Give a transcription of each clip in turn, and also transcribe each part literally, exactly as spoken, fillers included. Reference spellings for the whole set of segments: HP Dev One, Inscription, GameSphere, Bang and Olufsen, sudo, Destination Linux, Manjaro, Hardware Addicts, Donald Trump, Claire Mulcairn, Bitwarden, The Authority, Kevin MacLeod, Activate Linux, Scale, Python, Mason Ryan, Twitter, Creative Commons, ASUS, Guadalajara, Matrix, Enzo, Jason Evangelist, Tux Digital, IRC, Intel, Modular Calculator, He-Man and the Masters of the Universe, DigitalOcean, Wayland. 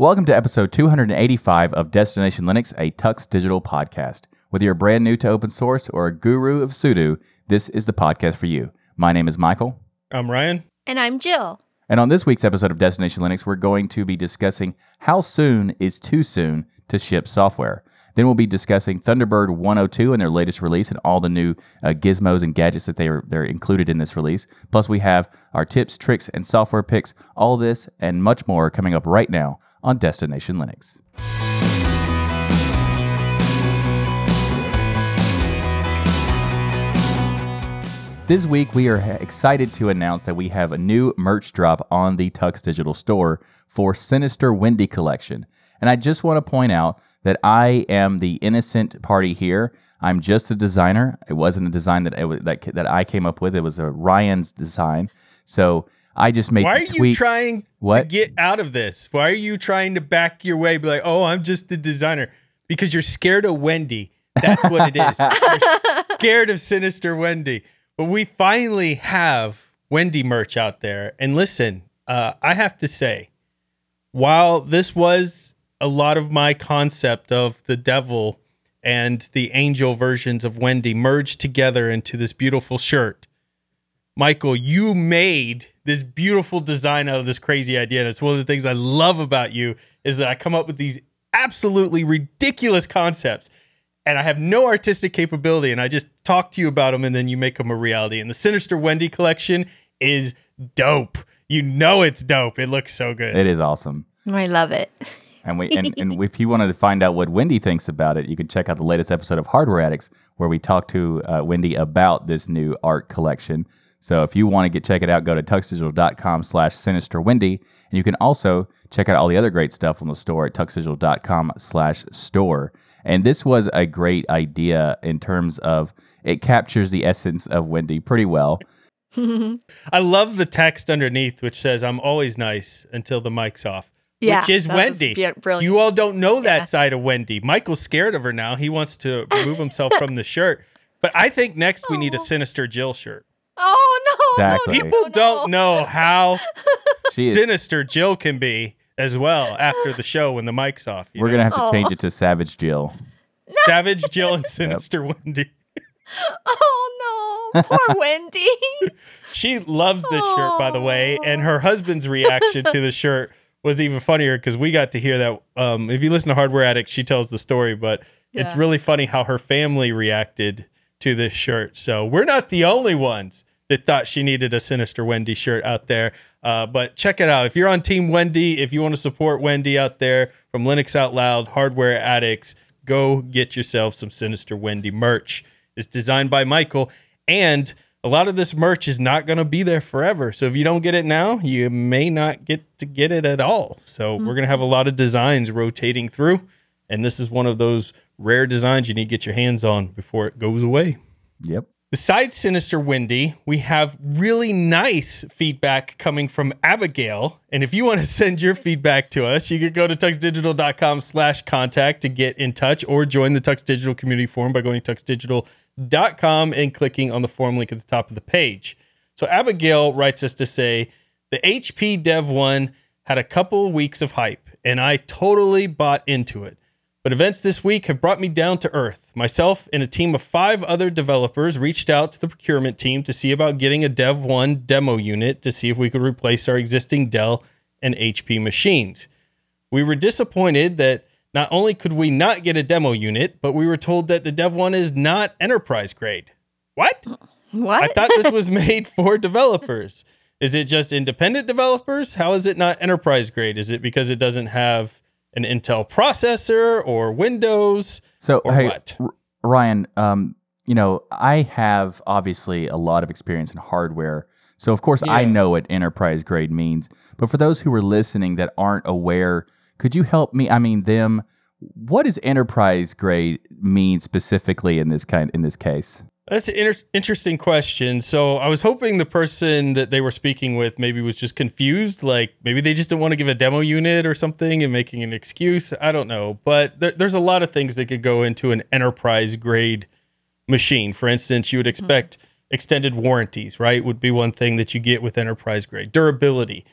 Welcome to episode two eighty-five of Destination Linux, a Tux Digital podcast. Whether you're brand new to open source or a guru of sudo, this is the podcast for you. My name is Michael. I'm Ryan. And I'm Jill. And on this week's episode of Destination Linux, we're going to be discussing how soon is too soon to ship software. Then we'll be discussing Thunderbird one oh two and their latest release and all the new uh, gizmos and gadgets that they are, they're included in this release. Plus, we have our tips, tricks, and software picks. All this and much more coming up right now on Destination Linux. This week, we are excited to announce that we have a new merch drop on the Tux Digital store for Sinister Wendy Collection. And I just want to point out that I am the innocent party here. I'm just the designer. It wasn't a design that, it, that, that I came up with. It was a Ryan's design. So I just made. Why are you trying what? to get out of this? Why are you trying to back your way? Be like, oh, I'm just the designer, because you're scared of Wendy. That's what it is. You're scared of Sinister Wendy. But we finally have Wendy merch out there. And listen, uh, I have to say, while this was a lot of my concept of the devil and the angel versions of Wendy merged together into this beautiful shirt, Michael, you made this beautiful design out of this crazy idea. And it's one of the things I love about you is that I come up with these absolutely ridiculous concepts and I have no artistic capability. And I just talk to you about them and then you make them a reality. And the Sinister Wendy collection is dope. You know, it's dope. It looks so good. It is awesome. I love it. And we and, and if you wanted to find out what Wendy thinks about it, you can check out the latest episode of Hardware Addicts where we talk to uh, Wendy about this new art collection. So if you want to get check it out, go to tuxdigital.com slash Sinister Wendy. And you can also check out all the other great stuff on the store at tuxdigital.com slash store. And this was a great idea in terms of it captures the essence of Wendy pretty well. I love the text underneath, which says, I'm always nice until the mic's off, yeah, which is Wendy. You all don't know that yeah. side of Wendy. Michael's scared of her now. He wants to remove himself from the shirt. But I think next oh. we need a Sinister Jill shirt. Oh, no. Exactly. People no, no. don't know how sinister Jill can be as well after the show when the mic's off. We're going to have to oh. change it to Savage Jill. No. Savage Jill and Sinister yep. Wendy. Oh, no. Poor Wendy. She loves this oh. shirt, by the way. And her husband's reaction to the shirt was even funnier because we got to hear that. Um, if you listen to Hardware Addict, she tells the story, but yeah. it's really funny how her family reacted to this shirt. So we're not the only ones that thought she needed a Sinister Wendy shirt out there. Uh, but check it out. If you're on Team Wendy, if you want to support Wendy out there from Linux Out Loud, Hardware Addicts, go get yourself some Sinister Wendy merch. It's designed by Michael. And a lot of this merch is not going to be there forever. So if you don't get it now, you may not get to get it at all. So mm-hmm. we're going to have a lot of designs rotating through. And this is one of those rare designs you need to get your hands on before it goes away. Yep. Besides Sinister Wendy, we have really nice feedback coming from Abigail. And if you want to send your feedback to us, you can go to tuxdigital.com slash contact to get in touch or join the Tux Digital community forum by going to tuxdigital dot com and clicking on the forum link at the top of the page. So Abigail writes us to say, the H P Dev One had a couple weeks of hype and I totally bought into it. But events this week have brought me down to earth. Myself and a team of five other developers reached out to the procurement team to see about getting a Dev One demo unit to see if we could replace our existing Dell and H P machines. We were disappointed that not only could we not get a demo unit, but we were told that the Dev One is not enterprise grade. What? What? I thought this was made for developers. Is it just independent developers? How is it not enterprise grade? Is it because it doesn't have an Intel processor or Windows so, or hey, what? R- Ryan, um, you know, I have obviously a lot of experience in hardware. So, of course, yeah. I know what enterprise grade means. But for those who are listening that aren't aware, could you help me? I mean, them, what does enterprise grade mean specifically in this kind in this case? That's an inter- interesting question. So I was hoping the person that they were speaking with maybe was just confused. Like maybe they just didn't want to give a demo unit or something and making an excuse. I don't know. But there, there's a lot of things that could go into an enterprise grade machine. For instance, you would expect mm-hmm. extended warranties, right? Would be one thing that you get with enterprise grade. Durability.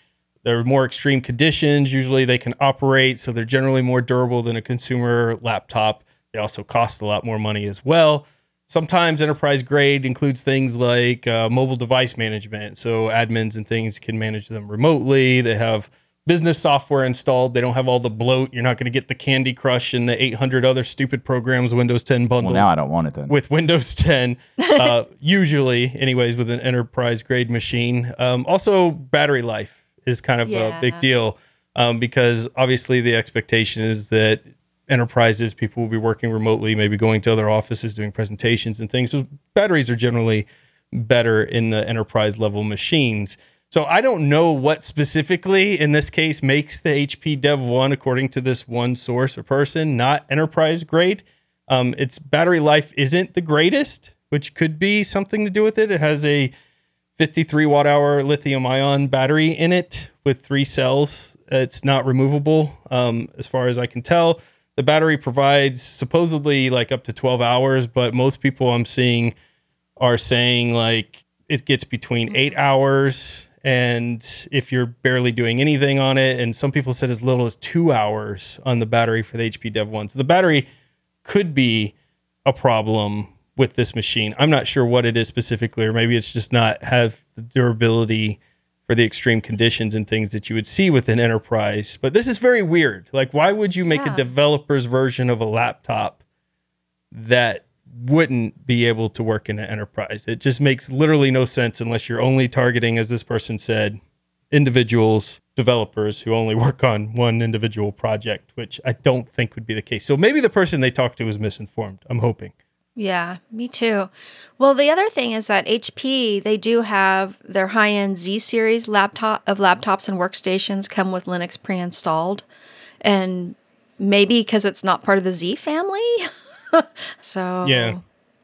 They're more extreme conditions. Usually they can operate, so they're generally more durable than a consumer laptop. They also cost a lot more money as well. Sometimes enterprise grade includes things like uh, mobile device management. So admins and things can manage them remotely. They have business software installed. They don't have all the bloat. You're not going to get the Candy Crush and the eight hundred other stupid programs Windows ten bundles. Well, now I don't want it then. With Windows ten, uh, usually, anyways, with an enterprise grade machine. Um, also, battery life is kind of yeah. a big deal um, because obviously the expectation is that enterprises, people will be working remotely, maybe going to other offices, doing presentations and things. So batteries are generally better in the enterprise level machines. So I don't know what specifically in this case makes the H P Dev One, according to this one source or person, not enterprise grade. Um, its battery life isn't the greatest, which could be something to do with it. It has a fifty-three watt hour lithium ion battery in it with three cells. It's not removable, um, as far as I can tell. The battery provides supposedly like up to twelve hours, but most people I'm seeing are saying like it gets between eight hours and if you're barely doing anything on it. And some people said as little as two hours on the battery for the H P Dev One. So the battery could be a problem with this machine. I'm not sure what it is specifically, or maybe it's just not have the durability for the extreme conditions and things that you would see with an enterprise. But this is very weird. Like, why would you make yeah. a developer's version of a laptop that wouldn't be able to work in an enterprise? It just makes literally no sense unless you're only targeting, as this person said, individuals, developers who only work on one individual project, which I don't think would be the case. So maybe the person they talked to was misinformed. I'm hoping. Yeah, me too. Well, the other thing is that H P, they do have their high-end Z series laptop of laptops and workstations come with Linux pre-installed, and maybe because it's not part of the Z family, so yeah,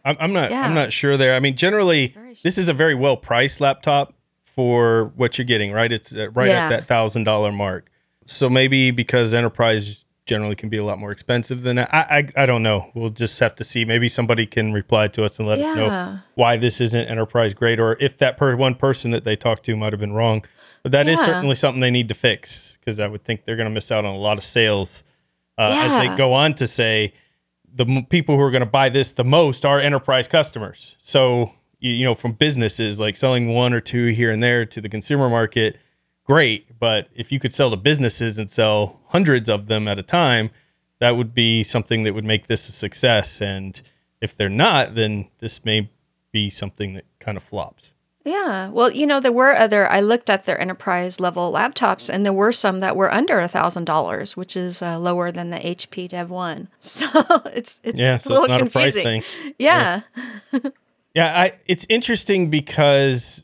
I'm, I'm not. Yeah. I'm not sure there. I mean, generally, this is a very well-priced laptop for what you're getting, right? It's right yeah. at that thousand dollar mark. So maybe because enterprise generally can be a lot more expensive than that. I, I I don't know. We'll just have to see. Maybe somebody can reply to us and let yeah. us know why this isn't enterprise grade, or if that per one person that they talked to might have been wrong. But that yeah. is certainly something they need to fix, because I would think they're going to miss out on a lot of sales uh, yeah. as they go on to say the m- people who are going to buy this the most are enterprise customers. So, you, you know, from businesses, like selling one or two here and there to the consumer market, great, but if you could sell to businesses and sell hundreds of them at a time, that would be something that would make this a success. And if they're not, then this may be something that kind of flops. Yeah. Well, you know, there were other, I looked at their enterprise level laptops, and there were some that were under one thousand dollars, which is uh, lower than the H P Dev One. So it's, it's, yeah, it's so a little it's not confusing. A price thing. Yeah. Yeah. yeah I, it's interesting because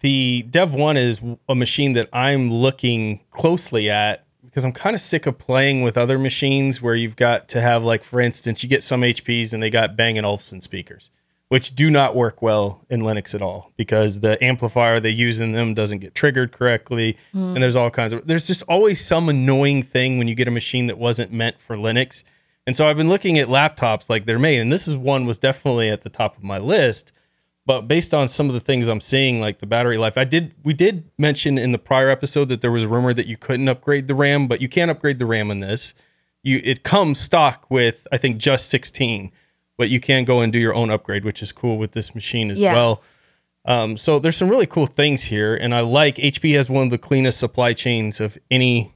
the Dev One is a machine that I'm looking closely at, because I'm kind of sick of playing with other machines where you've got to have, like, for instance, you get some H Ps and they got Bang and Olufsen speakers, which do not work well in Linux at all because the amplifier they use in them doesn't get triggered correctly. Mm. And there's all kinds of, there's just always some annoying thing when you get a machine that wasn't meant for Linux. And so I've been looking at laptops like they're made, and this is one was definitely at the top of my list. But based on some of the things I'm seeing, like the battery life, I did we did mention in the prior episode that there was a rumor that you couldn't upgrade the RAM, but you can upgrade the RAM in this. You it comes stock with, I think, just sixteen, but you can go and do your own upgrade, which is cool with this machine as yeah. well. Um, so there's some really cool things here, and I like H P has one of the cleanest supply chains of any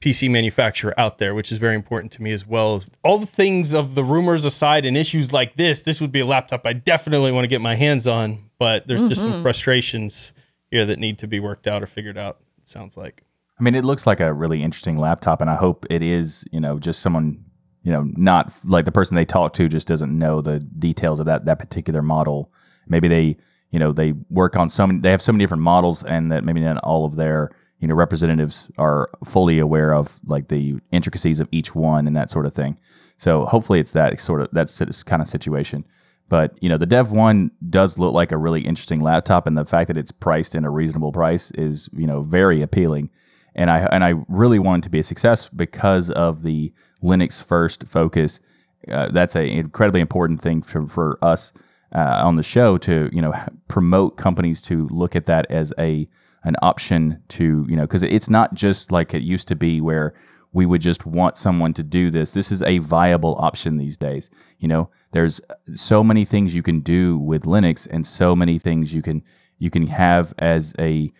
P C manufacturer out there, which is very important to me as well. All the things of the rumors aside and issues like this, this would be a laptop I definitely want to get my hands on, but there's mm-hmm. just some frustrations here that need to be worked out or figured out, it sounds like. I mean, it looks like a really interesting laptop, and I hope it is, you know, just someone, you know, not like the person they talked to just doesn't know the details of that, that particular model. Maybe they, you know, they work on so many, they have so many different models, and that maybe not all of their, you know, representatives are fully aware of like the intricacies of each one and that sort of thing. So hopefully it's that sort of that kind of situation. But, you know, the Dev One does look like a really interesting laptop, and the fact that it's priced in a reasonable price is, you know, very appealing. And I and I really want it to be a success because of the Linux first focus. Uh, that's an incredibly important thing for, for us uh, on the show to, you know, promote companies to look at that as a an option to, you know, because it's not just like it used to be where we would just want someone to do this. This is a viable option these days. You know, there's so many things you can do with Linux and so many things you can you can have as a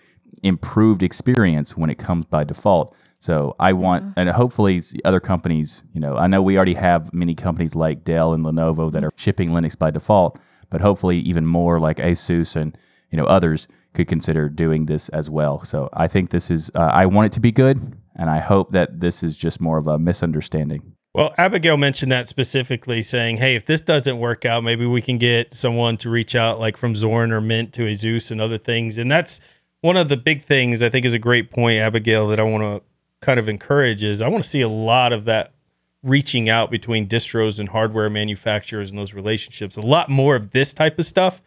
improved experience when it comes by default. So I want, yeah. and hopefully other companies, you know, I know we already have many companies like Dell and Lenovo that are shipping Linux by default, but hopefully even more like ASUS and, you know, others could consider doing this as well. So I think this is, uh, I want it to be good. And I hope that this is just more of a misunderstanding. Well, Abigail mentioned that specifically saying, hey, if this doesn't work out, maybe we can get someone to reach out like from Zorn or Mint to ASUS and other things. And that's one of the big things I think is a great point, Abigail, that I want to kind of encourage is I want to see a lot of that reaching out between distros and hardware manufacturers and those relationships. A lot more of this type of stuff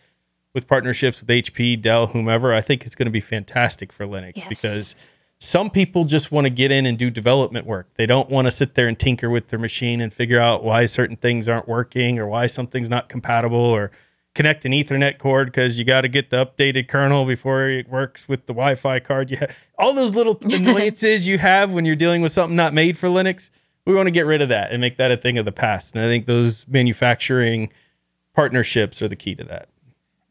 with partnerships with H P, Dell, whomever. I think it's going to be fantastic for Linux, yes. because some people just want to get in and do development work. They don't want to sit there and tinker with their machine and figure out why certain things aren't working or why something's not compatible or connect an Ethernet cord because you got to get the updated kernel before it works with the Wi-Fi card. You have all those little annoyances you have when you're dealing with something not made for Linux. We want to get rid of that and make that a thing of the past. And I think those manufacturing partnerships are the key to that.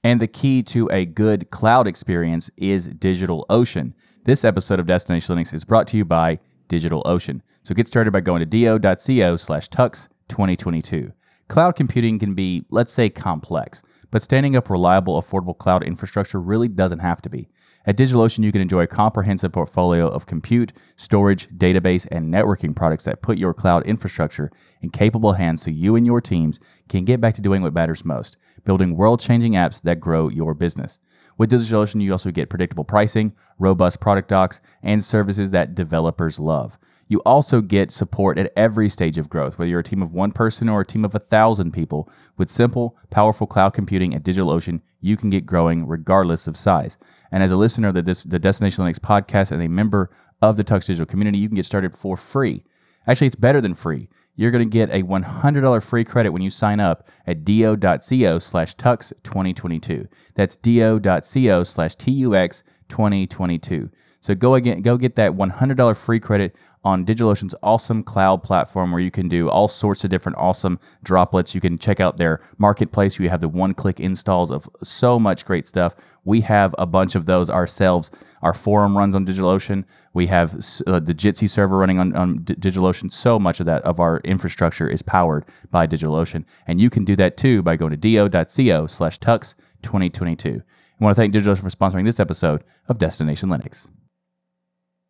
And the key to a good cloud experience is DigitalOcean. This episode of Destination Linux is brought to you by DigitalOcean. So get started by going to do dot co slash tux twenty twenty-two. Cloud computing can be, let's say, complex, but standing up reliable, affordable cloud infrastructure really doesn't have to be. At DigitalOcean, you can enjoy a comprehensive portfolio of compute, storage, database, and networking products that put your cloud infrastructure in capable hands so you and your teams can get back to doing what matters most, building world-changing apps that grow your business. With DigitalOcean, you also get predictable pricing, robust product docs, and services that developers love. You also get support at every stage of growth, whether you're a team of one person or a team of a thousand people. With simple, powerful cloud computing at DigitalOcean, you can get growing regardless of size. And as a listener to this, the Destination Linux podcast and a member of the Tux Digital community, you can get started for free. Actually, it's better than free. You're going to get a one hundred dollars free credit when you sign up at do dot co slash tux twenty twenty-two. That's do dot co slash tux twenty twenty-two. So go again, go get that one hundred dollars free credit on DigitalOcean's awesome cloud platform where you can do all sorts of different awesome droplets. You can check out their marketplace. You have the one-click installs of so much great stuff. We have a bunch of those ourselves. Our forum runs on DigitalOcean. We have uh, the Jitsi server running on, on D- DigitalOcean. So much of that of our infrastructure is powered by DigitalOcean. And you can do that too by going to do dot co slash tux twenty twenty-two. I want to thank DigitalOcean for sponsoring this episode of Destination Linux.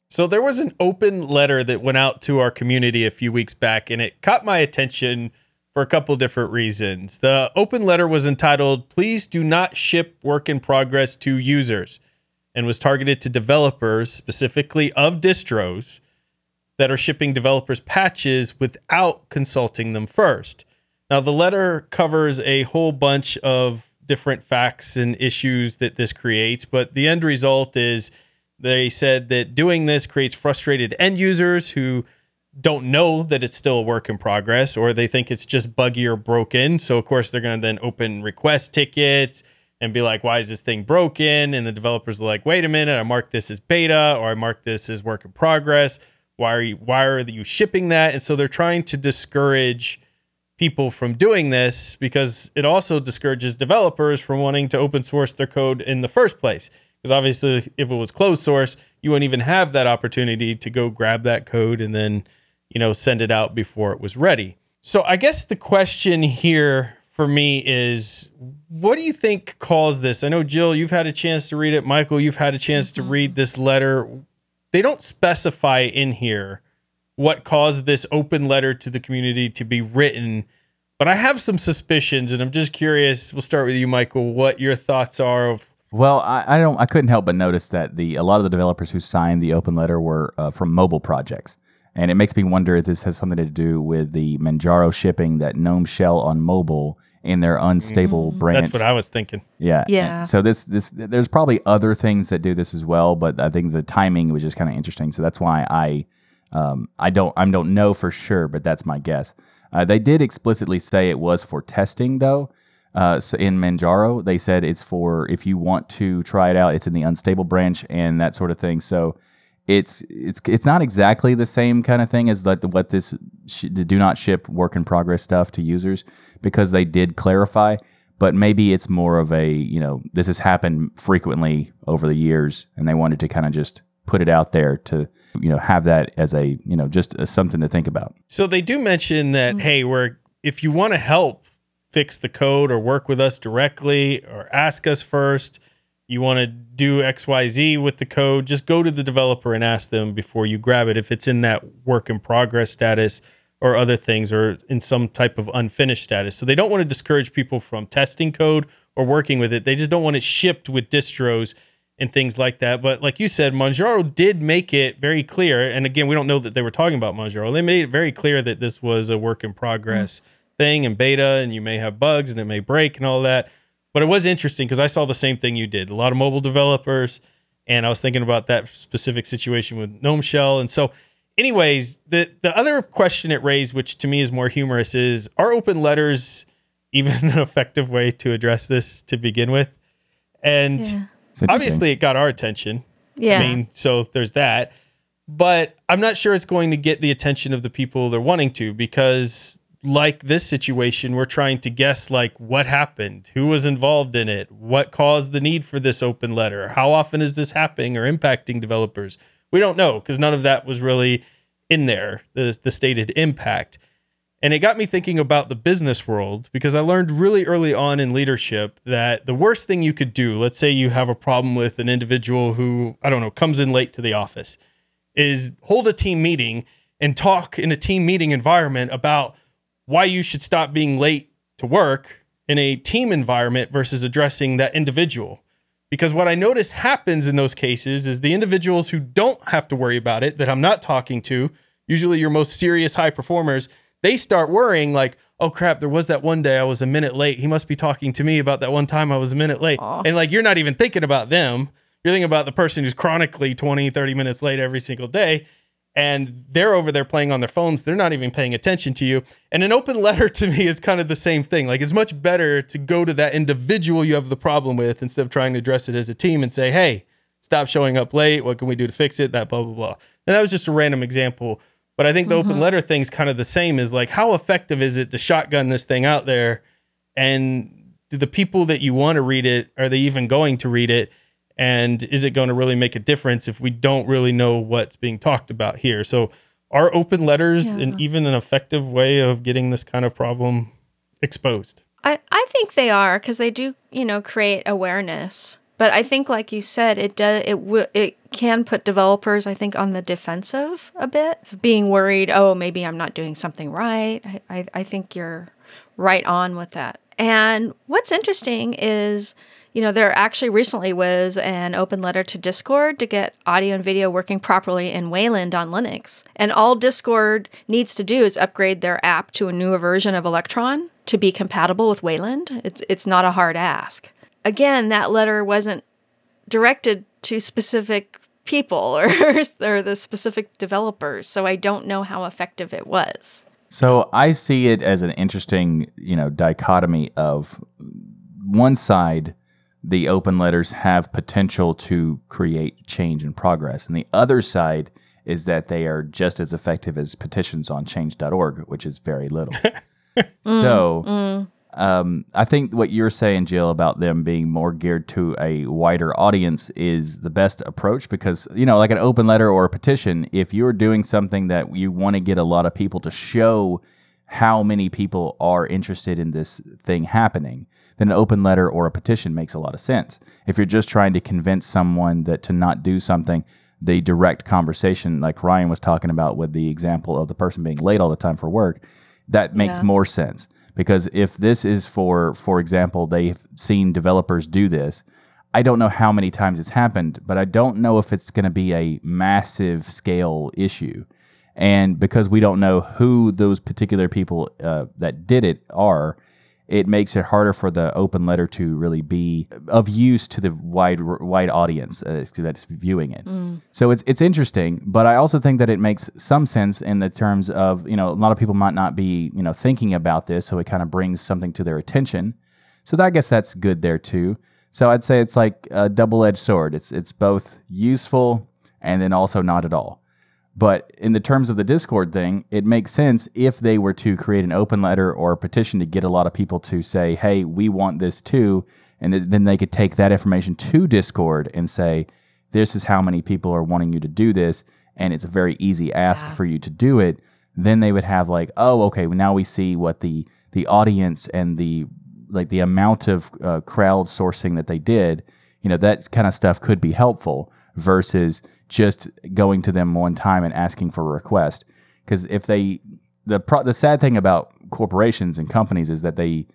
So there was an open letter that went out to our community a few weeks back, and it caught my attention for a couple different reasons. The open letter was entitled, "Please do not ship work in progress to users," and was targeted to developers, specifically of distros, that are shipping developers patches without consulting them first. Now, the letter covers a whole bunch of different facts and issues that this creates, but the end result is they said that doing this creates frustrated end users who don't know that it's still a work in progress, or they think it's just buggy or broken. So, of course, they're going to then open request tickets and be like, why is this thing broken? And the developers are like, wait a minute, I marked this as beta, or I marked this as work in progress. Why are you, why are you shipping that? And so they're trying to discourage people from doing this because it also discourages developers from wanting to open source their code in the first place. Because obviously, if it was closed source, you wouldn't even have that opportunity to go grab that code and then, you know, send it out before it was ready. So I guess the question here for me is, what do you think caused this? I know, Jill, you've had a chance to read it. Michael, you've had a chance mm-hmm. to read this letter. They don't specify in here what caused this open letter to the community to be written. But I have some suspicions, and I'm just curious. We'll start with you, Michael, what your thoughts are of Well, I, I don't. I couldn't help but notice that the a lot of the developers who signed the open letter were uh, from mobile projects, and it makes me wonder if this has something to do with the Manjaro shipping that GNOME Shell on mobile in their unstable mm. branch. That's what I was thinking. Yeah. Yeah. And so this this there's probably other things that do this as well, but I think the timing was just kind of interesting. So that's why I um, I don't I don't know for sure, but that's my guess. Uh, they did explicitly say it was for testing though. uh, in Manjaro. They said it's for, if you want to try it out, it's in the unstable branch and that sort of thing. So it's it's it's not exactly the same kind of thing as like the, what this sh- the do not ship work in progress stuff to users, because they did clarify. But maybe it's more of a, you know, this has happened frequently over the years, and they wanted to kind of just put it out there to, you know, have that as a, you know, just as something to think about. So they do mention that, mm-hmm. hey, we're if you want to help fix the code or work with us directly or ask us first, you want to do X, Y, Z with the code, just go to the developer and ask them before you grab it if it's in that work in progress status or other things, or in some type of unfinished status. So they don't want to discourage people from testing code or working with it. They just don't want it shipped with distros and things like that. But like you said, Manjaro did make it very clear. And again, we don't know that they were talking about Manjaro. They made it very clear that this was a work in progress mm-hmm. thing and beta, and you may have bugs and it may break and all that. But it was interesting because I saw the same thing you did. A lot of mobile developers, and I was thinking about that specific situation with GNOME Shell. And so anyways, the, the other question it raised, which to me is more humorous, is, are open letters even an effective way to address this to begin with? And yeah. obviously it got our attention. Yeah. I mean, so there's that. But I'm not sure it's going to get the attention of the people they're wanting to, because like this situation, we're trying to guess like what happened, who was involved in it, what caused the need for this open letter, how often is this happening or impacting developers? We don't know, because none of that was really in there, the, the stated impact. And it got me thinking about the business world, because I learned really early on in leadership that the worst thing you could do, let's say you have a problem with an individual who, I don't know, comes in late to the office, is hold a team meeting and talk in a team meeting environment about why you should stop being late to work in a team environment versus addressing that individual. Because what I noticed happens in those cases is the individuals who don't have to worry about it, that I'm not talking to, usually your most serious high performers, they start worrying like, oh crap, there was that one day I was a minute late. He must be talking to me about that one time I was a minute late. Aww. And like, you're not even thinking about them. You're thinking about the person who's chronically twenty, thirty minutes late every single day. And they're over there playing on their phones. They're not even paying attention to you. And an open letter to me is kind of the same thing. Like, it's much better to go to that individual you have the problem with instead of trying to address it as a team and say, hey, stop showing up late. What can we do to fix it? That blah, blah, blah. And that was just a random example. But I think the mm-hmm. open letter thing is kind of the same, is like, how effective is it to shotgun this thing out there? And do the people that you want to read it, are they even going to read it? And is it going to really make a difference if we don't really know what's being talked about here? So are open letters yeah. an, even an effective way of getting this kind of problem exposed? I, I think they are, because they do, you know, create awareness. But I think, like you said, it does it w- it can put developers, I think, on the defensive a bit, being worried, oh, maybe I'm not doing something right. I, I, I think you're right on with that. And what's interesting is, you know, there actually recently was an open letter to Discord to get audio and video working properly in Wayland on Linux. And all Discord needs to do is upgrade their app to a newer version of Electron to be compatible with Wayland. It's it's not a hard ask. Again, that letter wasn't directed to specific people or, or the specific developers, so I don't know how effective it was. So I see it as an interesting, you know, dichotomy of one side, the open letters have potential to create change and progress. And the other side is that they are just as effective as petitions on change dot org, which is very little. so mm. um, I think what you're saying, Jill, about them being more geared to a wider audience is the best approach, because, you know, like an open letter or a petition, if you're doing something that you want to get a lot of people to show how many people are interested in this thing happening, then an open letter or a petition makes a lot of sense. If you're just trying to convince someone that to not do something, the direct conversation, like Ryan was talking about with the example of the person being late all the time for work, that makes yeah. more sense. Because if this is for, for example, they've seen developers do this, I don't know how many times it's happened, but I don't know if it's going to be a massive scale issue. And because we don't know who those particular people uh, that did it are, it makes it harder for the open letter to really be of use to the wide wide audience uh, that's viewing it. Mm. So it's it's interesting, but I also think that it makes some sense in the terms of, you know, a lot of people might not be, you know, thinking about this, so it kind of brings something to their attention. So I guess that's good there too. So I'd say it's like a double-edged sword. It's it's both useful and then also not at all. But in the terms of the Discord thing, it makes sense if they were to create an open letter or a petition to get a lot of people to say, hey, we want this too. And th- then they could take that information to Discord and say, this is how many people are wanting you to do this. And it's a very easy ask yeah. for you to do it. Then they would have like, oh, okay, well, now we see what the the audience and the like the amount of uh, crowdsourcing that they did. You know, that kind of stuff could be helpful versus just going to them one time and asking for a request. Because if they, the pro, the sad thing about corporations and companies is that they,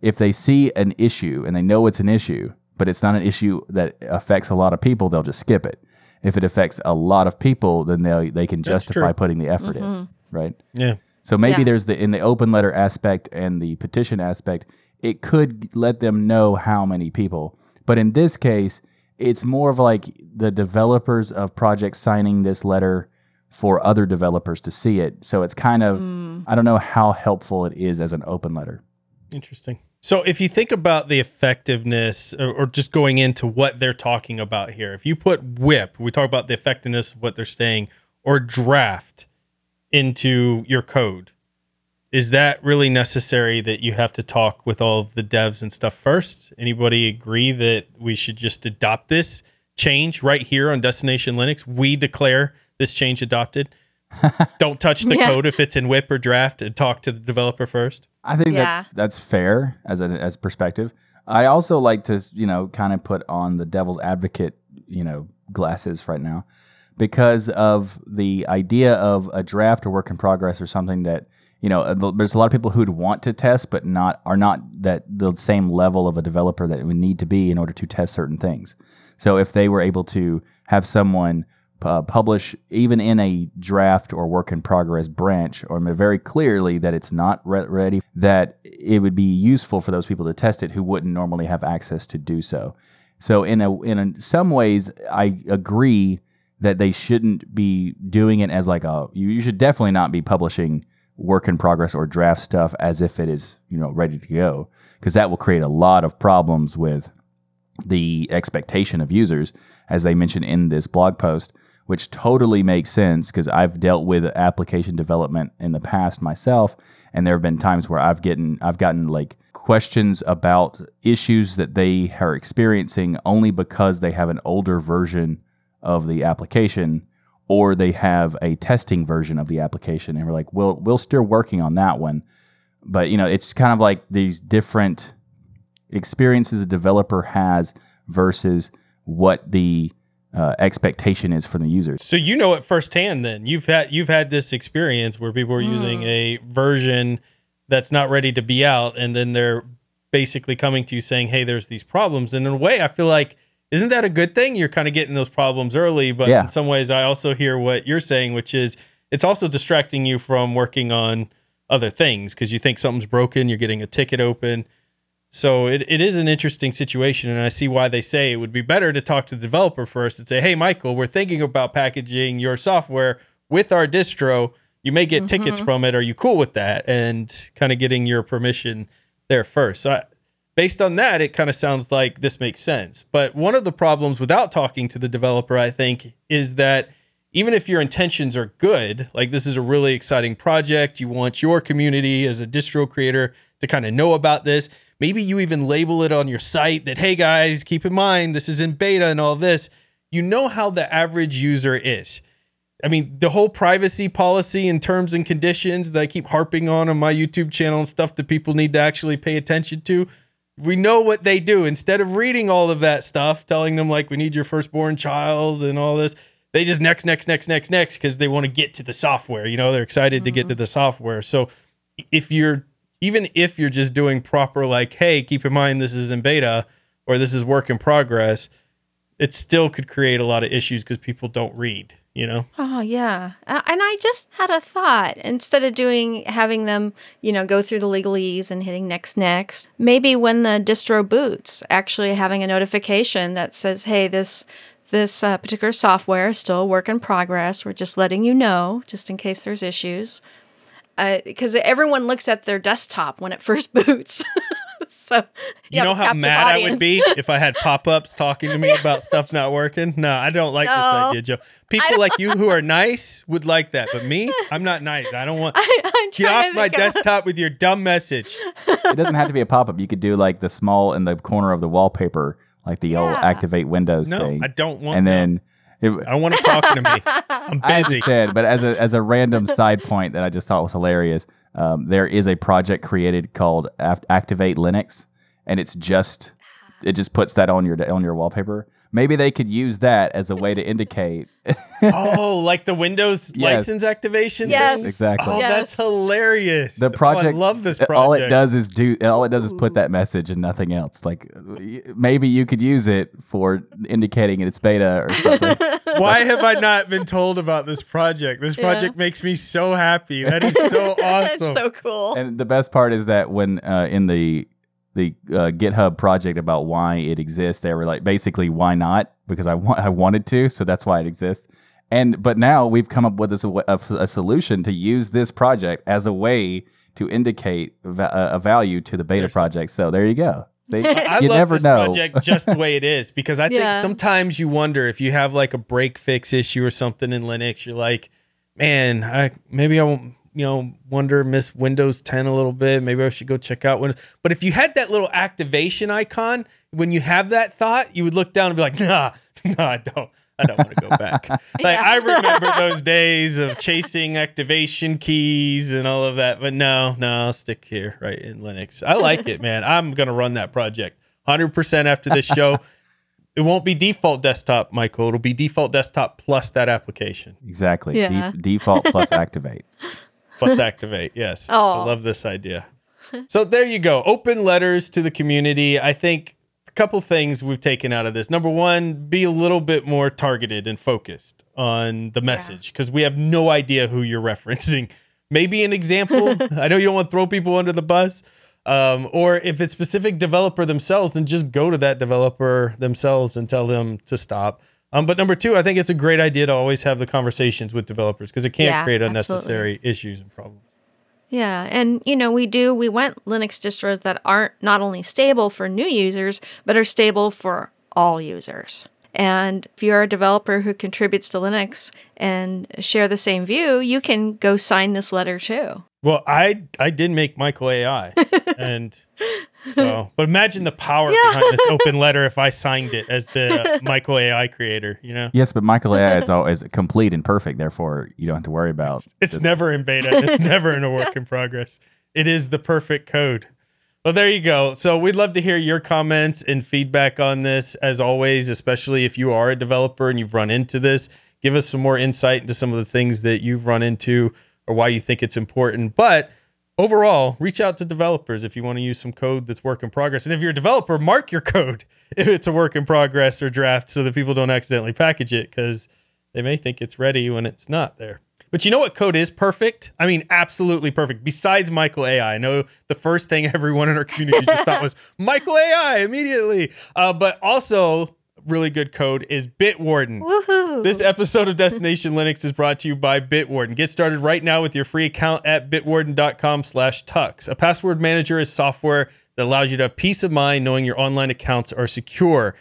if they see an issue and they know it's an issue, but it's not an issue that affects a lot of people, they'll just skip it. If it affects a lot of people, then they they can justify putting the effort mm-hmm. in, right? Yeah. So maybe yeah. there's the in the open letter aspect and the petition aspect, it could let them know how many people. But in this case, it's more of like the developers of projects signing this letter for other developers to see it. So it's kind of, mm. I don't know how helpful it is as an open letter. Interesting. So if you think about the effectiveness or, or just going into what they're talking about here, if you put whip, we talk about the effectiveness of what they're saying, or draft into your code, is that really necessary that you have to talk with all of the devs and stuff first? Anybody agree that we should just adopt this change right here on Destination Linux? We declare this change adopted. Don't touch the yeah. code if it's in whip or draft, and talk to the developer first. I think yeah. that's that's fair as a, as perspective. I also like to, you know, kind of put on the devil's advocate, you know, glasses right now because of the idea of a draft or work in progress or something that, you know, there's a lot of people who'd want to test, but not are not that the same level of a developer that it would need to be in order to test certain things. So if they were able to have someone uh, publish even in a draft or work in progress branch, or very clearly that it's not re- ready, that it would be useful for those people to test it who wouldn't normally have access to do so. So in a, in a, some ways, I agree that they shouldn't be doing it as like a, you should definitely not be publishing work in progress or draft stuff as if it is, you know, ready to go, because that will create a lot of problems with the expectation of users, as they mentioned in this blog post, which totally makes sense because I've dealt with application development in the past myself, and there have been times where I've gotten I've gotten like questions about issues that they are experiencing only because they have an older version of the application, or they have a testing version of the application, and we're like, well, we're still working on that one. But, you know, it's kind of like these different experiences a developer has versus what the uh, expectation is from the user. So you know it firsthand then. You've had you've had this experience where people are mm. using a version that's not ready to be out, and then they're basically coming to you saying, hey, there's these problems. And in a way, I feel like, isn't that a good thing? You're kind of getting those problems early, but yeah. in some ways I also hear what you're saying, which is it's also distracting you from working on other things because you think something's broken, you're getting a ticket open. So it, it is an interesting situation, and I see why they say it would be better to talk to the developer first and say, hey, Michael, we're thinking about packaging your software with our distro. You may get mm-hmm. tickets from it. Are you cool with that? And kind of getting your permission there first. So I, Based on that, it kind of sounds like this makes sense. But one of the problems without talking to the developer, I think, is that even if your intentions are good, like this is a really exciting project, you want your community as a distro creator to kind of know about this, maybe you even label it on your site that, hey guys, keep in mind, this is in beta and all this. You know how the average user is. I mean, the whole privacy policy and terms and conditions that I keep harping on on my YouTube channel and stuff that people need to actually pay attention to, we know what they do. Instead of reading all of that stuff, telling them like, we need your firstborn child and all this, they just next, next, next, next, next, because they want to get to the software. You know, they're excited mm-hmm. to get to the software. So if you're, even if you're just doing proper, like, hey, keep in mind, this is in beta or this is work in progress, it still could create a lot of issues because people don't read, you know? Oh, yeah. Uh, and I just had a thought. Instead of doing having them, you know, go through the legalese and hitting next, next, maybe when the distro boots, actually having a notification that says, hey, this this uh, particular software is still a work in progress. We're just letting you know, just in case there's issues. Because uh, everyone looks at their desktop when it first boots. So you, you know how mad audience. I would be if I had pop-ups talking to me yes. about stuff not working? No, I don't like no. this idea, Joe. People like you who are nice would like that, but me, I'm not nice. I don't want I, get off my desktop of... with your dumb message. It doesn't have to be a pop-up. You could do like the small in the corner of the wallpaper, like the yeah. old Activate Windows no, thing. No, I don't want. And that. then. It, I want to talk to me. I'm busy. I understand, but as a as a random side point that I just thought was hilarious, um, there is a project created called Act- Activate Linux, and it's just it just puts that on your on your wallpaper. Maybe they could use that as a way to indicate. Oh, like the Windows yes. license activation? Yes, thing? Exactly. Oh, yes. That's hilarious. The project. Oh, I love this project. All it does is do. All it does is put that message and nothing else. Like maybe you could use it for indicating it's beta or something. Why have I not been told about this project? This project yeah. makes me so happy. That is so awesome. That's so cool. And the best part is that when uh, in the the uh, GitHub project about why it exists, they were like, basically, why not? Because I want, I wanted to, so that's why it exists. And but now we've come up with this, a, a solution to use this project as a way to indicate va- a value to the beta There's project. So there you go. They, I you love never this know. project just the way it is, because I yeah. think sometimes you wonder if you have like a break fix issue or something in Linux, you're like, man, I maybe I won't. You know, wonder, miss Windows ten a little bit. Maybe I should go check out Windows. But if you had that little activation icon, when you have that thought, you would look down and be like, nah, no, nah, I don't. I don't want to go back. Like yeah. I remember those days of chasing activation keys and all of that. But no, no, I'll stick here right in Linux. I like it, man. I'm going to run that project one hundred percent after this show. It won't be default desktop, Michael. It'll be default desktop plus that application. Exactly. Yeah. De- default plus activate. Plus activate, yes. Aww. I love this idea. So there you go. Open letters to the community. I think a couple things we've taken out of this. Number one, be a little bit more targeted and focused on the message, because yeah. we have no idea who you're referencing. Maybe an example. I know you don't want to throw people under the bus. Um, or if it's specific developer themselves, then just go to that developer themselves and tell them to stop. Um, but number two, I think it's a great idea to always have the conversations with developers, because it can't yeah, create unnecessary absolutely. issues and problems. Yeah, and you know, we do, we want Linux distros that aren't not only stable for new users, but are stable for all users. And if you're a developer who contributes to Linux and share the same view, you can go sign this letter too. Well, I I did make Michael A I, and so but imagine the power yeah. behind this open letter if I signed it as the Michael A I creator, you know? Yes, but Michael A I is always complete and perfect, therefore you don't have to worry about it. It's, it's never in beta. It's never in a work in progress. It is the perfect code. Well, there you go. So we'd love to hear your comments and feedback on this, as always, especially if you are a developer and you've run into this. Give us some more insight into some of the things that you've run into or why you think it's important. But overall, reach out to developers if you want to use some code that's work in progress. And if you're a developer, mark your code if it's a work in progress or draft, so that people don't accidentally package it, because they may think it's ready when it's not there. But you know what code is perfect? I mean, absolutely perfect. Besides Michael A I, I know the first thing everyone in our community just thought was Michael A I immediately. Uh, but also, really good code is Bitwarden. Woohoo. This episode of Destination Linux is brought to you by Bitwarden. Get started right now with your free account at bitwarden dot com slash tux. A password manager is software that allows you to have peace of mind knowing your online accounts are secure.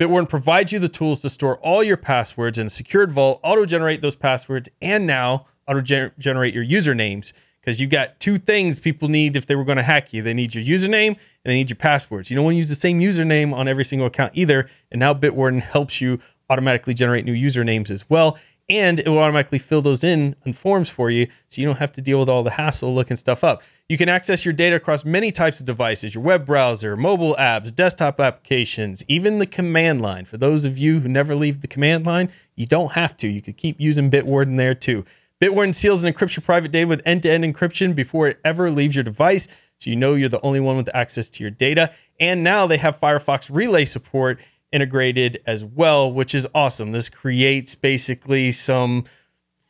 Bitwarden provides you the tools to store all your passwords in a secured vault, auto-generate those passwords, and now auto-generate your usernames, because you got two things people need if they were going to hack you. They need your username and they need your passwords. You don't want to use the same username on every single account either, and now Bitwarden helps you automatically generate new usernames as well, and it will automatically fill those in and forms for you, so you don't have to deal with all the hassle looking stuff up. You can access your data across many types of devices, your web browser, mobile apps, desktop applications, even the command line. For those of you who never leave the command line, you don't have to. You could keep using Bitwarden there too. Bitwarden seals and encrypts your private data with end-to-end encryption before it ever leaves your device, so you know you're the only one with access to your data. And now they have Firefox Relay support integrated as well, which is awesome. This creates basically some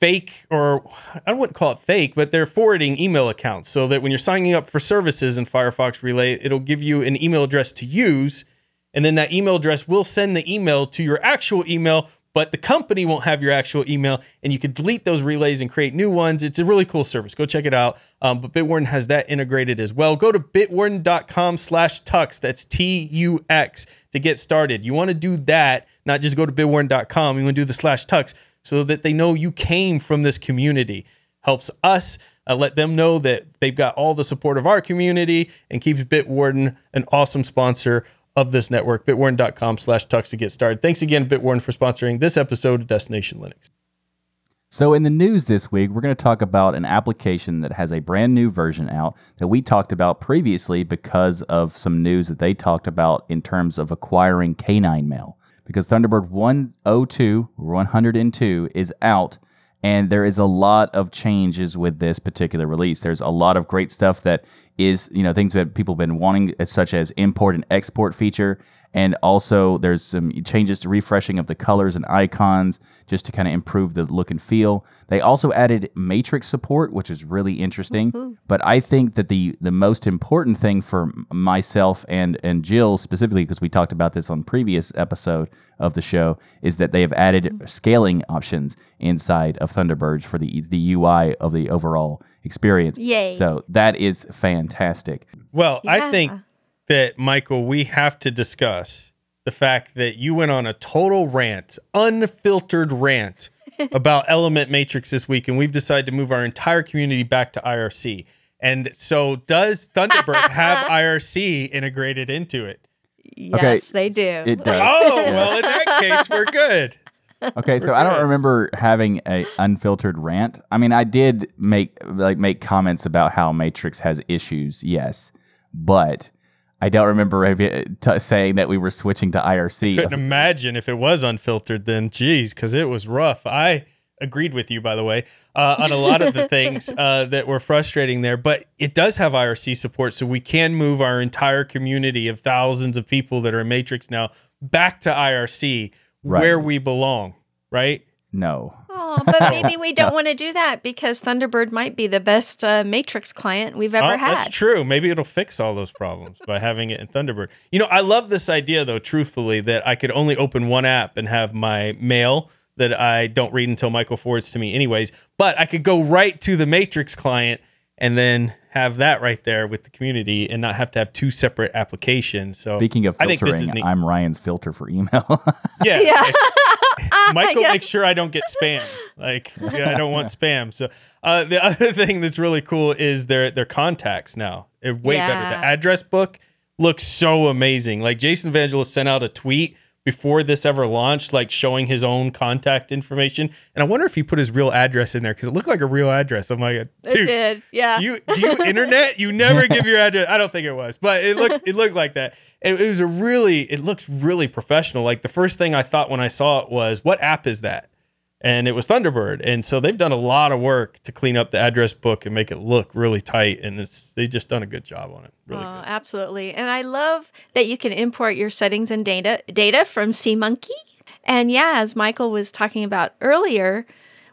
fake, or I wouldn't call it fake, but they're forwarding email accounts, so that when you're signing up for services in Firefox Relay, it'll give you an email address to use, and then that email address will send the email to your actual email, but the company won't have your actual email, and you can delete those relays and create new ones. It's a really cool service. Go check it out. Um, but Bitwarden has that integrated as well. Go to bitwarden dot com slash tux. That's T U X to get started. You want to do that, not just go to bitwarden dot com. You want to do the slash tux so that they know you came from this community. Helps us. Uh, let them know that they've got all the support of our community and keeps Bitwarden an awesome sponsor of this network. Bitwarden dot com slash tux to get started. Thanks again, Bitwarden, for sponsoring this episode of Destination Linux. So in the news this week, we're going to talk about an application that has a brand new version out that we talked about previously because of some news that they talked about in terms of acquiring K nine Mail. Because Thunderbird one oh two, one oh two is out, and there is a lot of changes with this particular release. There's a lot of great stuff that is, you know, things that people have been wanting, such as import and export feature. And also there's some changes to refreshing of the colors and icons just to kind of improve the look and feel. They also added Matrix support, which is really interesting. Mm-hmm. But I think that the the most important thing for myself and, and Jill specifically, because we talked about this on previous episode of the show, is that they have added mm-hmm. scaling options inside of Thunderbird for the, the U I of the overall experience. Yay. So that is fantastic. Well, yeah. I think that, Michael, we have to discuss the fact that you went on a total rant, unfiltered rant about Element Matrix this week, and we've decided to move our entire community back to I R C. And so does Thunderbird have I R C integrated into it? Yes, okay. They do. It does. Oh, yeah. Well, in that case, we're good. Okay, so I don't remember having a unfiltered rant. I mean, I did make like make comments about how Matrix has issues, yes, but I don't remember t- saying that we were switching to I R C. Couldn't imagine if it was unfiltered then, geez, because it was rough. I agreed with you, by the way, uh, on a lot of the things uh, that were frustrating there, but it does have I R C support, so we can move our entire community of thousands of people that are in Matrix now back to I R C. Right. Where we belong, right? No. Oh, but maybe we don't want to do that because Thunderbird might be the best uh, Matrix client we've ever oh, had. That's true. Maybe it'll fix all those problems by having it in Thunderbird. You know, I love this idea, though, truthfully, that I could only open one app and have my mail that I don't read until Michael forwards to me anyways, but I could go right to the Matrix client and then have that right there with the community and not have to have two separate applications. So speaking of filtering, I think this is neat. I'm Ryan's filter for email. yeah. yeah. Like, Michael, yes. Make sure I don't get spam. Like, yeah, I don't want spam. So uh, the other thing that's really cool is their their contacts now. They're way yeah. better. The address book looks so amazing. Like Jason Evangelist sent out a tweet before this ever launched, like showing his own contact information. And I wonder if he put his real address in there because it looked like a real address. I'm like, dude, it did. Yeah. you, do you internet? You never give your address. I don't think it was, but it looked, it looked like that. It, it was a really, it looks really professional. Like the first thing I thought when I saw it was, what app is that? And it was Thunderbird. And so they've done a lot of work to clean up the address book and make it look really tight. And it's they've just done a good job on it. Really oh, good. Absolutely. And I love that you can import your settings and data data from SeaMonkey. And yeah, as Michael was talking about earlier,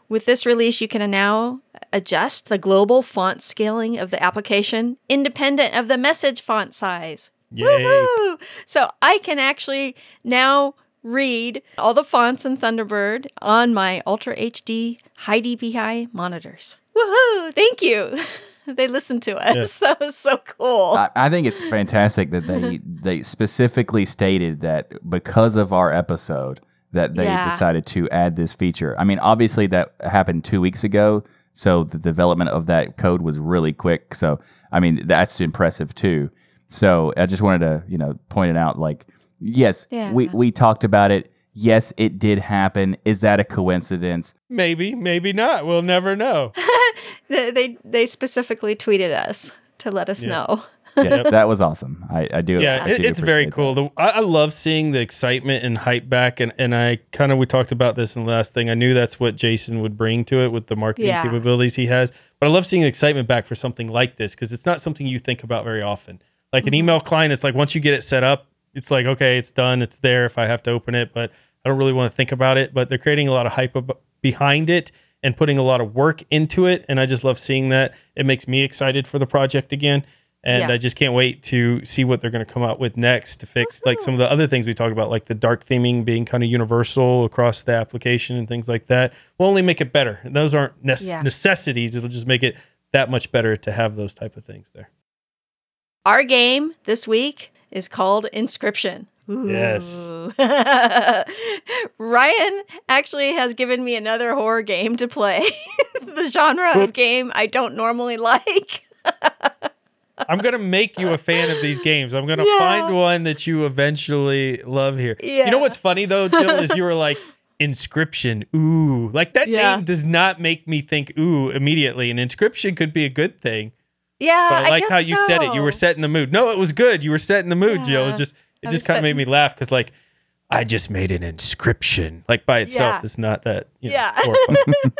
with this release, you can now adjust the global font scaling of the application independent of the message font size. Yay. Woohoo! So I can actually now read all the fonts in Thunderbird on my Ultra H D high D P I monitors. Woohoo! Thank you. They listened to us. Yeah. That was so cool. I, I think it's fantastic that they they specifically stated that because of our episode that they yeah. decided to add this feature. I mean, obviously that happened two weeks ago, so the development of that code was really quick. So, I mean, that's impressive too. So, I just wanted to, you know, point it out like Yes, yeah. we, we talked about it. Yes, it did happen. Is that a coincidence? Maybe, maybe not. We'll never know. they, they they specifically tweeted us to let us yeah. know. yeah, that was awesome. I, I do. Yeah, I it, do it's very cool. The, I, I love seeing the excitement and hype back. And, and I kind of, we talked about this in the last thing. I knew that's what Jason would bring to it with the marketing yeah. capabilities he has. But I love seeing the excitement back for something like this because it's not something you think about very often. Like mm-hmm. an email client, it's like once you get it set up, it's like, okay, it's done. It's there if I have to open it, but I don't really want to think about it. But they're creating a lot of hype ab- behind it and putting a lot of work into it. And I just love seeing that. It makes me excited for the project again. And yeah. I just can't wait to see what they're going to come out with next to fix mm-hmm. like some of the other things we talked about, like the dark theming being kind of universal across the application and things like that. We'll only make it better. And those aren't ne- yeah. necessities. It'll just make it that much better to have those type of things there. Our game this week is called Inscription. Ooh. Yes. Ryan actually has given me another horror game to play. The genre Oops. Of game I don't normally like. I'm going to make you a fan of these games. I'm going to yeah. find one that you eventually love here. Yeah. You know what's funny, though, Jill, is you were like, Inscription, ooh. Like, that yeah. name does not make me think, ooh, immediately. And Inscription could be a good thing. Yeah, but I like I guess how you so. said it. You were setting the mood. No, it was good. You were setting the mood, yeah. Jill. It was just, it just kind of setting... made me laugh because, like, I just made an inscription. Like, by itself, yeah. it's not that, you know, yeah. horrifying.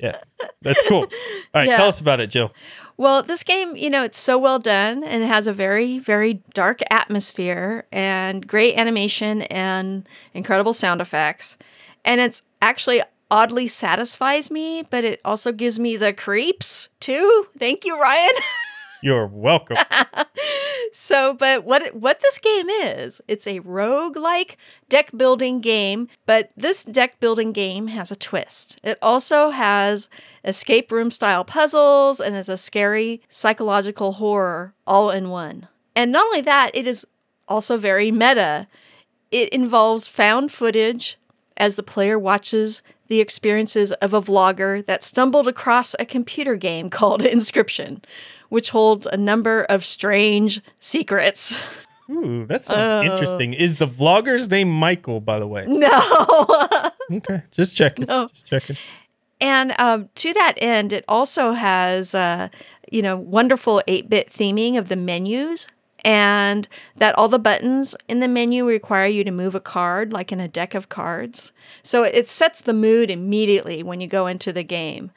Yeah, that's cool. All right, yeah. tell us about it, Jill. Well, this game, you know, it's so well done and it has a very, very dark atmosphere and great animation and incredible sound effects. And it's actually oddly satisfies me, but it also gives me the creeps too. Thank you, Ryan. You're welcome. So, but what what this game is, it's a roguelike deck building game, but this deck building game has a twist. It also has escape room style puzzles and is a scary psychological horror all in one. And not only that, it is also very meta. It involves found footage as the player watches the experiences of a vlogger that stumbled across a computer game called Inscription, which holds a number of strange secrets. Ooh, that sounds uh, interesting. Is the vlogger's name Michael, by the way? No. Okay, just checking. No. Just checking. And um, to that end, it also has, uh, you know, wonderful eight-bit theming of the menus, and that all the buttons in the menu require you to move a card, like in a deck of cards. So it sets the mood immediately when you go into the game.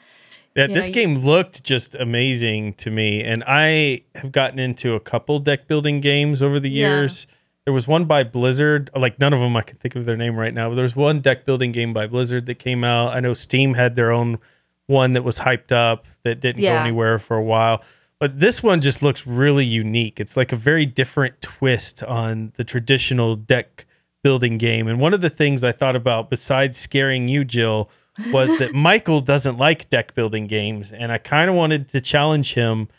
Yeah, you this know, game looked just amazing to me, and I have gotten into a couple deck building games over the years. Yeah. There was one by Blizzard, like none of them I can think of their name right now, but there was one deck building game by Blizzard that came out. I know Steam had their own one that was hyped up that didn't yeah. go anywhere for a while. But this one just looks really unique. It's like a very different twist on the traditional deck building game. And one of the things I thought about, besides scaring you, Jill, was that Michael doesn't like deck building games. And I kind of wanted to challenge him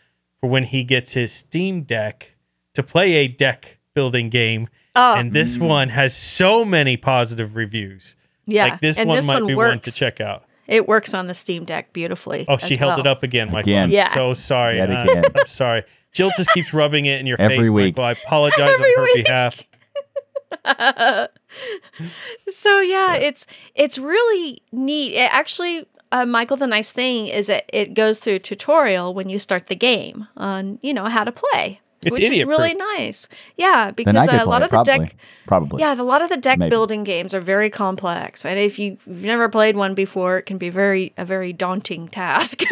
for when he gets his Steam Deck to play a deck building game. Oh. And this mm. one has so many positive reviews. Yeah. Like this and one this might one be works. one to check out. It works on the Steam Deck beautifully. Oh, she held well. it up again, Michael. Again. I'm yeah. so sorry. Yet again. Uh, I'm sorry. Jill just keeps rubbing it in your Every face, week. Michael. I apologize Every on her week. behalf. So, yeah, yeah, it's it's really neat. It actually, uh, Michael, the nice thing is that it goes through a tutorial when you start the game on, you know, how to play. It's which idiot is really proof. nice. Yeah, because uh, a lot it, of the probably. deck probably. Yeah, a lot of the deck Maybe. building games are very complex. And if you've never played one before, it can be very a very daunting task.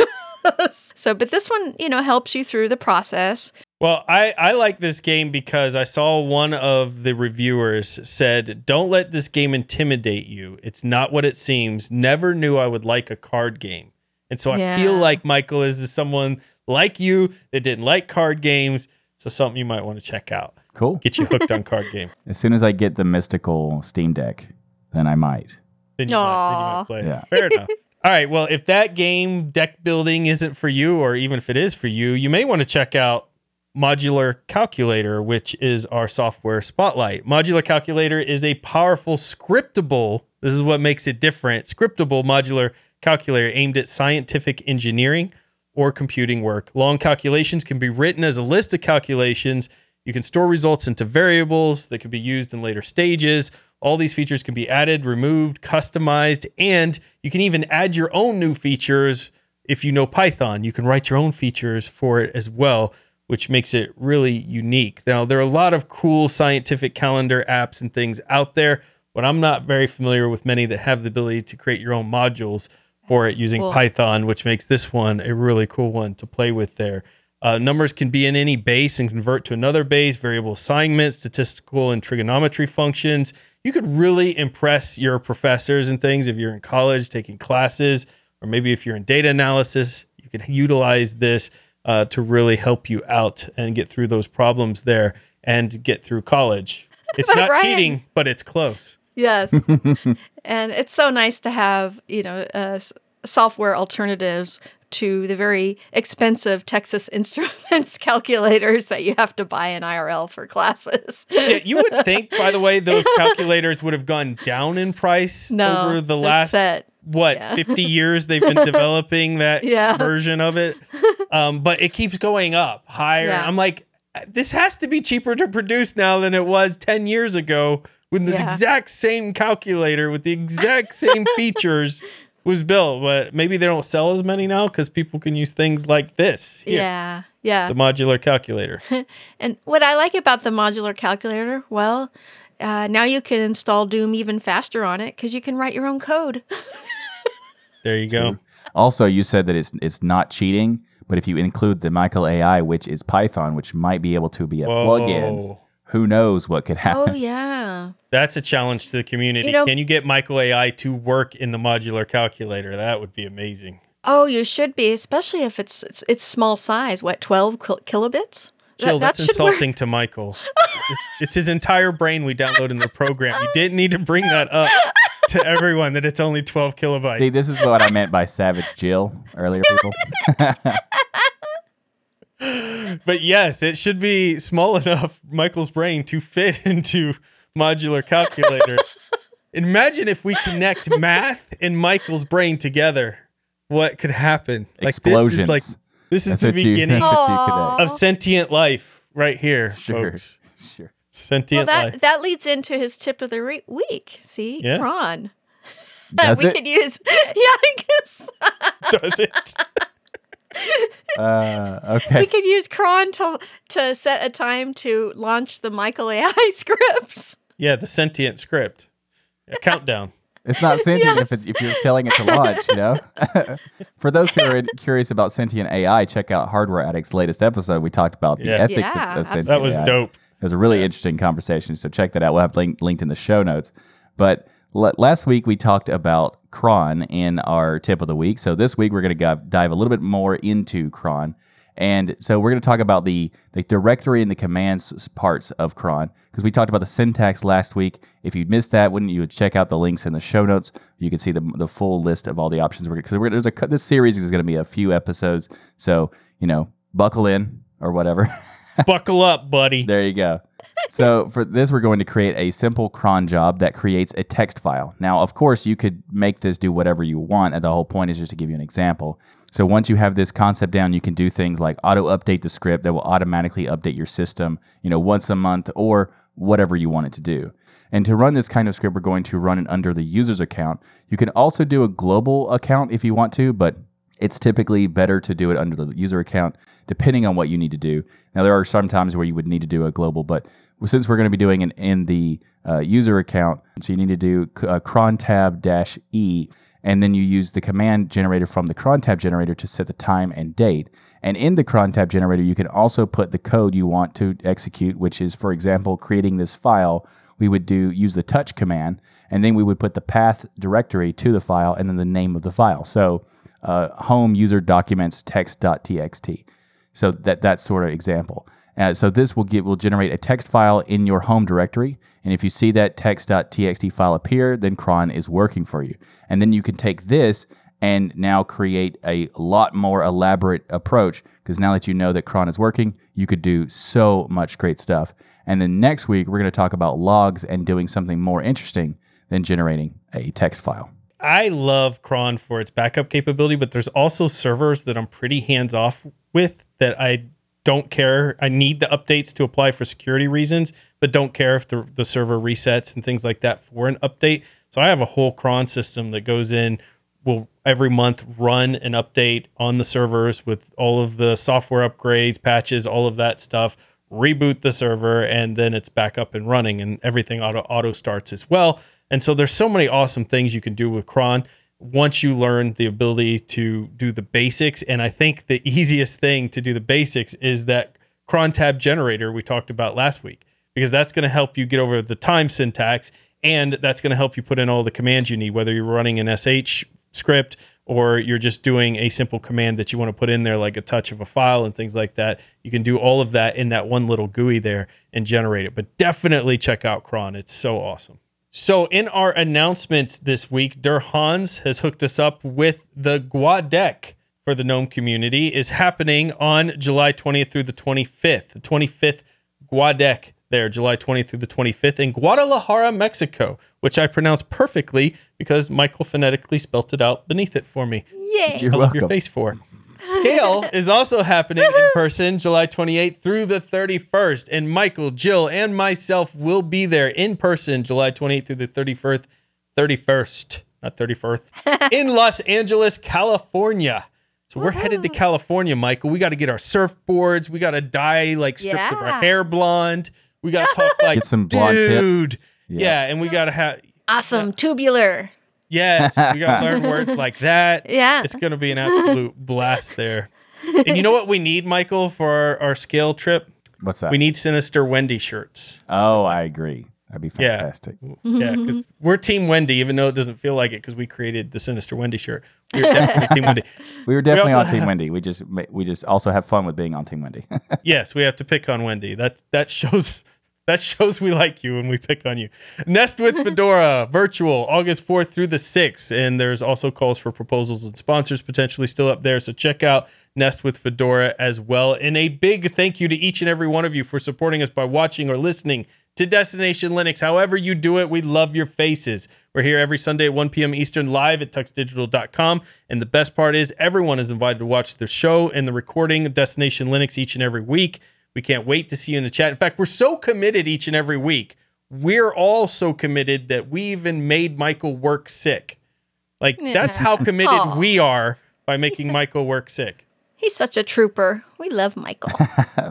So, but this one, you know, helps you through the process. Well, I, I like this game because I saw one of the reviewers said, "Don't let this game intimidate you. It's not what it seems. Never knew I would like a card game." And so yeah. I feel like Michael is someone like you that didn't like card games. So something you might want to check out. Cool. Get you hooked on card game. As soon as I get the mystical Steam Deck, then I might. Then you, might, then you might play. Yeah. Fair enough. All right. Well, if that game, deck building, isn't for you, or even if it is for you, you may want to check out Modular Calculator, which is our software spotlight. Modular Calculator is a powerful scriptable, this is what makes it different, scriptable modular calculator aimed at scientific engineering or computing work. Long calculations can be written as a list of calculations. You can store results into variables that can be used in later stages. All these features can be added, removed, customized, and you can even add your own new features. If you know Python, you can write your own features for it as well, which makes it really unique. Now, there are a lot of cool scientific calendar apps and things out there, but I'm not very familiar with many that have the ability to create your own modules for it using cool. Python, which makes this one a really cool one to play with there. Uh, numbers can be in any base and convert to another base, variable assignments, statistical and trigonometry functions. You could really impress your professors and things if you're in college taking classes, or maybe if you're in data analysis, you can utilize this uh, to really help you out and get through those problems there and get through college. It's not Ryan. Cheating, but it's close. Yes. And it's so nice to have, you know, uh, software alternatives to the very expensive Texas Instruments calculators that you have to buy in I R L for classes. Yeah, you would think, by the way, those calculators would have gone down in price no, over the last, set. what, yeah. fifty years they've been developing that yeah. version of it. Um, but it keeps going up higher. Yeah. I'm like, this has to be cheaper to produce now than it was ten years ago when this yeah. exact same calculator with the exact same features was built, but maybe they don't sell as many now because people can use things like this. Here, yeah, yeah. The modular calculator. And what I like about the modular calculator, well, uh, now you can install Doom even faster on it because you can write your own code. There you go. Also, you said that it's it's not cheating, but if you include the Michael A I, which is Python, which might be able to be a Whoa. plugin, who knows what could happen? Oh yeah. That's a challenge to the community. You know, can you get Michael A I to work in the modular calculator? That would be amazing. Oh, you should be, especially if it's it's, it's small size. What, twelve kil- kilobits? Jill, that, that's that insulting work. To Michael. It's, it's his entire brain we download in the program. You didn't need to bring that up to everyone that it's only twelve kilobytes. See, this is what I meant by Savage Jill earlier, people. But yes, it should be small enough, Michael's brain, to fit into modular calculator. Imagine if we connect math and Michael's brain together, what could happen? Like, explosions. This is, like, this is the beginning of sentient life right here, sure, folks. Sure. Sentient well, that, life. That leads into his tip of the re- week. See, yeah. Ron. Does we it? Could use. Yeah, I guess. Does it? Uh, okay. We could use cron to to set a time to launch the Michael A I scripts. Yeah, the sentient script. A countdown. It's not sentient yes. if it's, if you're telling it to launch, you know? For those who are curious about sentient A I, check out Hardware Addicts' latest episode. We talked about the yeah. ethics yeah, of, of sentient A I. That was A I. Dope. It was a really yeah. interesting conversation, so check that out. We'll have link, linked in the show notes. But l- last week we talked about cron in our tip of the week. So this week we're going to dive a little bit more into cron. And so we're going to talk about the, the directory and the commands parts of cron, because we talked about the syntax last week. If you missed that, wouldn't you check out the links in the show notes? You can see the the full list of all the options. We're because we're there's a this series is going to be a few episodes, so you know, buckle in or whatever. Buckle up, buddy. There you go. So for this, we're going to create a simple cron job that creates a text file. Now, of course, you could make this do whatever you want, and the whole point is just to give you an example. So once you have this concept down, you can do things like auto-update the script that will automatically update your system, you know, once a month or whatever you want it to do. And to run this kind of script, we're going to run it under the user's account. You can also do a global account if you want to, but it's typically better to do it under the user account, depending on what you need to do. Now, there are some times where you would need to do a global, but since we're going to be doing it in the uh, user account, so you need to do uh, cron tab dash E, and then you use the command generator from the cron tab generator to set the time and date. And in the cron tab generator, you can also put the code you want to execute, which is, for example, creating this file. We would do use the touch command, and then we would put the path directory to the file and then the name of the file. So Uh, home user documents text.txt. So that that sort of example. Uh, so this will get will generate a text file in your home directory. And if you see that text.txt file appear, then cron is working for you. And then you can take this and now create a lot more elaborate approach, because now that you know that cron is working, you could do so much great stuff. And then next week, we're going to talk about logs and doing something more interesting than generating a text file. I love cron for its backup capability, but there's also servers that I'm pretty hands-off with that I don't care. I need the updates to apply for security reasons, but don't care if the, the server resets and things like that for an update. So I have a whole cron system that goes in, will every month run an update on the servers with all of the software upgrades, patches, all of that stuff, reboot the server, and then it's back up and running, and everything auto auto starts as well. And so there's so many awesome things you can do with cron once you learn the ability to do the basics. And I think the easiest thing to do the basics is that cron tab generator we talked about last week, because that's going to help you get over the time syntax, and that's going to help you put in all the commands you need, whether you're running an S H script or you're just doing a simple command that you want to put in there, like a touch of a file and things like that, you can do all of that in that one little G U I there and generate it. But definitely check out cron. It's so awesome. So in our announcements this week, Der Hans has hooked us up with the Guadec for the GNOME community. Is happening on July twentieth through the twenty-fifth. The twenty-fifth Guadec there, July twentieth through the twenty-fifth in Guadalajara, Mexico, which I pronounced perfectly because Michael phonetically spelt it out beneath it for me. Yeah. You're I love welcome. Your face for. Scale is also happening in person July twenty-eighth through the thirty-first. And Michael, Jill, and myself will be there in person July twenty-eighth through the thirty-first, thirty-first, not thirty-first, in Los Angeles, California. So we're Woo-hoo. headed to California, Michael. We got to get our surfboards. We got to dye like strips yeah. of our hair blonde. We got to talk like, get some blonde dude. Tips. Yeah. yeah, and we got to have... Awesome. Uh, tubular. Yes. We got to learn words like that. Yeah. It's going to be an absolute blast there. And you know what we need, Michael, for our, our Scale trip? What's that? We need Sinister Wendy shirts. Oh, I agree. That'd be fantastic. Yeah, because yeah, we're Team Wendy, even though it doesn't feel like it because we created the Sinister Wendy shirt. We were definitely Team Wendy. We were definitely we on Team Wendy. We just we just also have fun with being on Team Wendy. Yes, we have to pick on Wendy. That that shows that shows we like you when we pick on you. Nest with Fedora virtual August fourth through the sixth, and there's also calls for proposals and sponsors potentially still up there. So check out Nest with Fedora as well. And a big thank you to each and every one of you for supporting us by watching or listening to Destination Linux. However you do it, we love your faces. We're here every Sunday at one p.m. Eastern live at tux digital dot com. And the best part is everyone is invited to watch the show and the recording of Destination Linux each and every week. We can't wait to see you in the chat. In fact, we're so committed each and every week. We're all so committed that we even made Michael work sick. Like, yeah. that's how committed Aww. we are by making He's Michael work sick. He's such a trooper. We love Michael.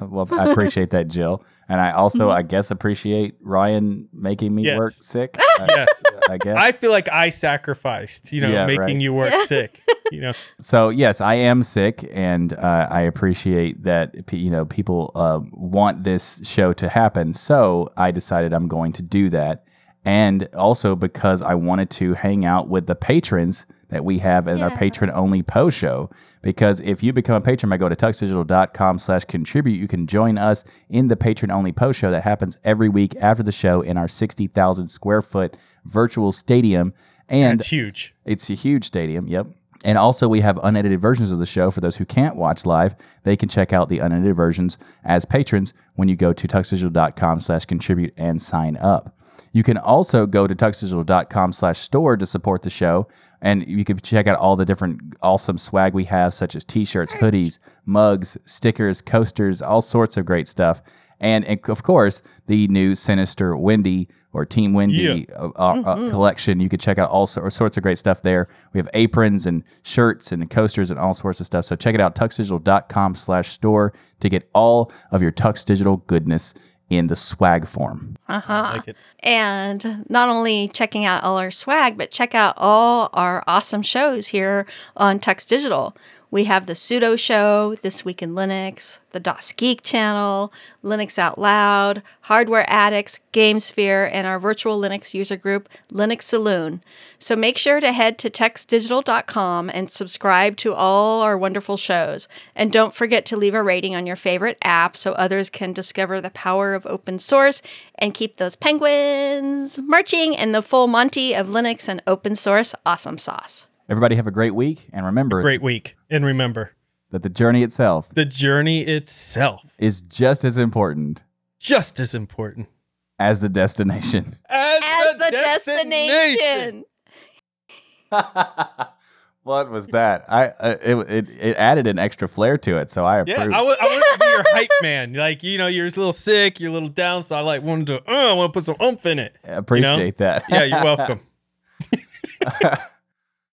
Well, I appreciate that, Jill. And I also, I guess, appreciate Ryan making me yes. work sick. I, yes. I guess. I feel like I sacrificed, you know, yeah, making right. you work yeah. sick. You know. So, yes, I am sick. And uh, I appreciate that, you know, people uh, want this show to happen. So I decided I'm going to do that. And also because I wanted to hang out with the patrons that we have as yeah. our patron-only post show. Because if you become a patron by going to tuxdigital.com slash contribute, you can join us in the patron-only post show that happens every week after the show in our sixty thousand square foot virtual stadium. And it's huge. It's a huge stadium, yep. And also we have unedited versions of the show. For those who can't watch live, they can check out the unedited versions as patrons when you go to tuxdigital.com slash contribute and sign up. You can also go to tuxdigital.com slash store to support the show, and you can check out all the different awesome swag we have, such as t-shirts, hoodies, mugs, stickers, coasters, all sorts of great stuff. And, and of course, the new Sinister Wendy or Team Wendy yeah. uh, uh, mm-hmm. collection. You can check out all so- sorts of great stuff there. We have aprons and shirts and coasters and all sorts of stuff. So check it out, tuxdigital.com slash store to get all of your Tux Digital goodness in the swag form. Uh-huh. Like and not only checking out all our swag, but check out all our awesome shows here on Tux Digital. We have the Pseudo Show, This Week in Linux, the DOS Geek Channel, Linux Out Loud, Hardware Addicts, GameSphere, and our virtual Linux user group, Linux Saloon. So make sure to head to tux digital dot com and subscribe to all our wonderful shows. And don't forget to leave a rating on your favorite app so others can discover the power of open source and keep those penguins marching in the full Monty of Linux and open source awesome sauce. Everybody have a great week, and remember... A great week, and remember... That the journey itself... The journey itself... Is just as important... Just as important... As the destination. As, as the, the destination! destination. What was that? I uh, it, it it added an extra flair to it, so I approve. Yeah, I, w- I wanted to be your hype man. Like, you know, you're a little sick, you're a little down, so I like wanted to... Uh, I want to put some oomph in it. I appreciate you know? that. Yeah, you're welcome.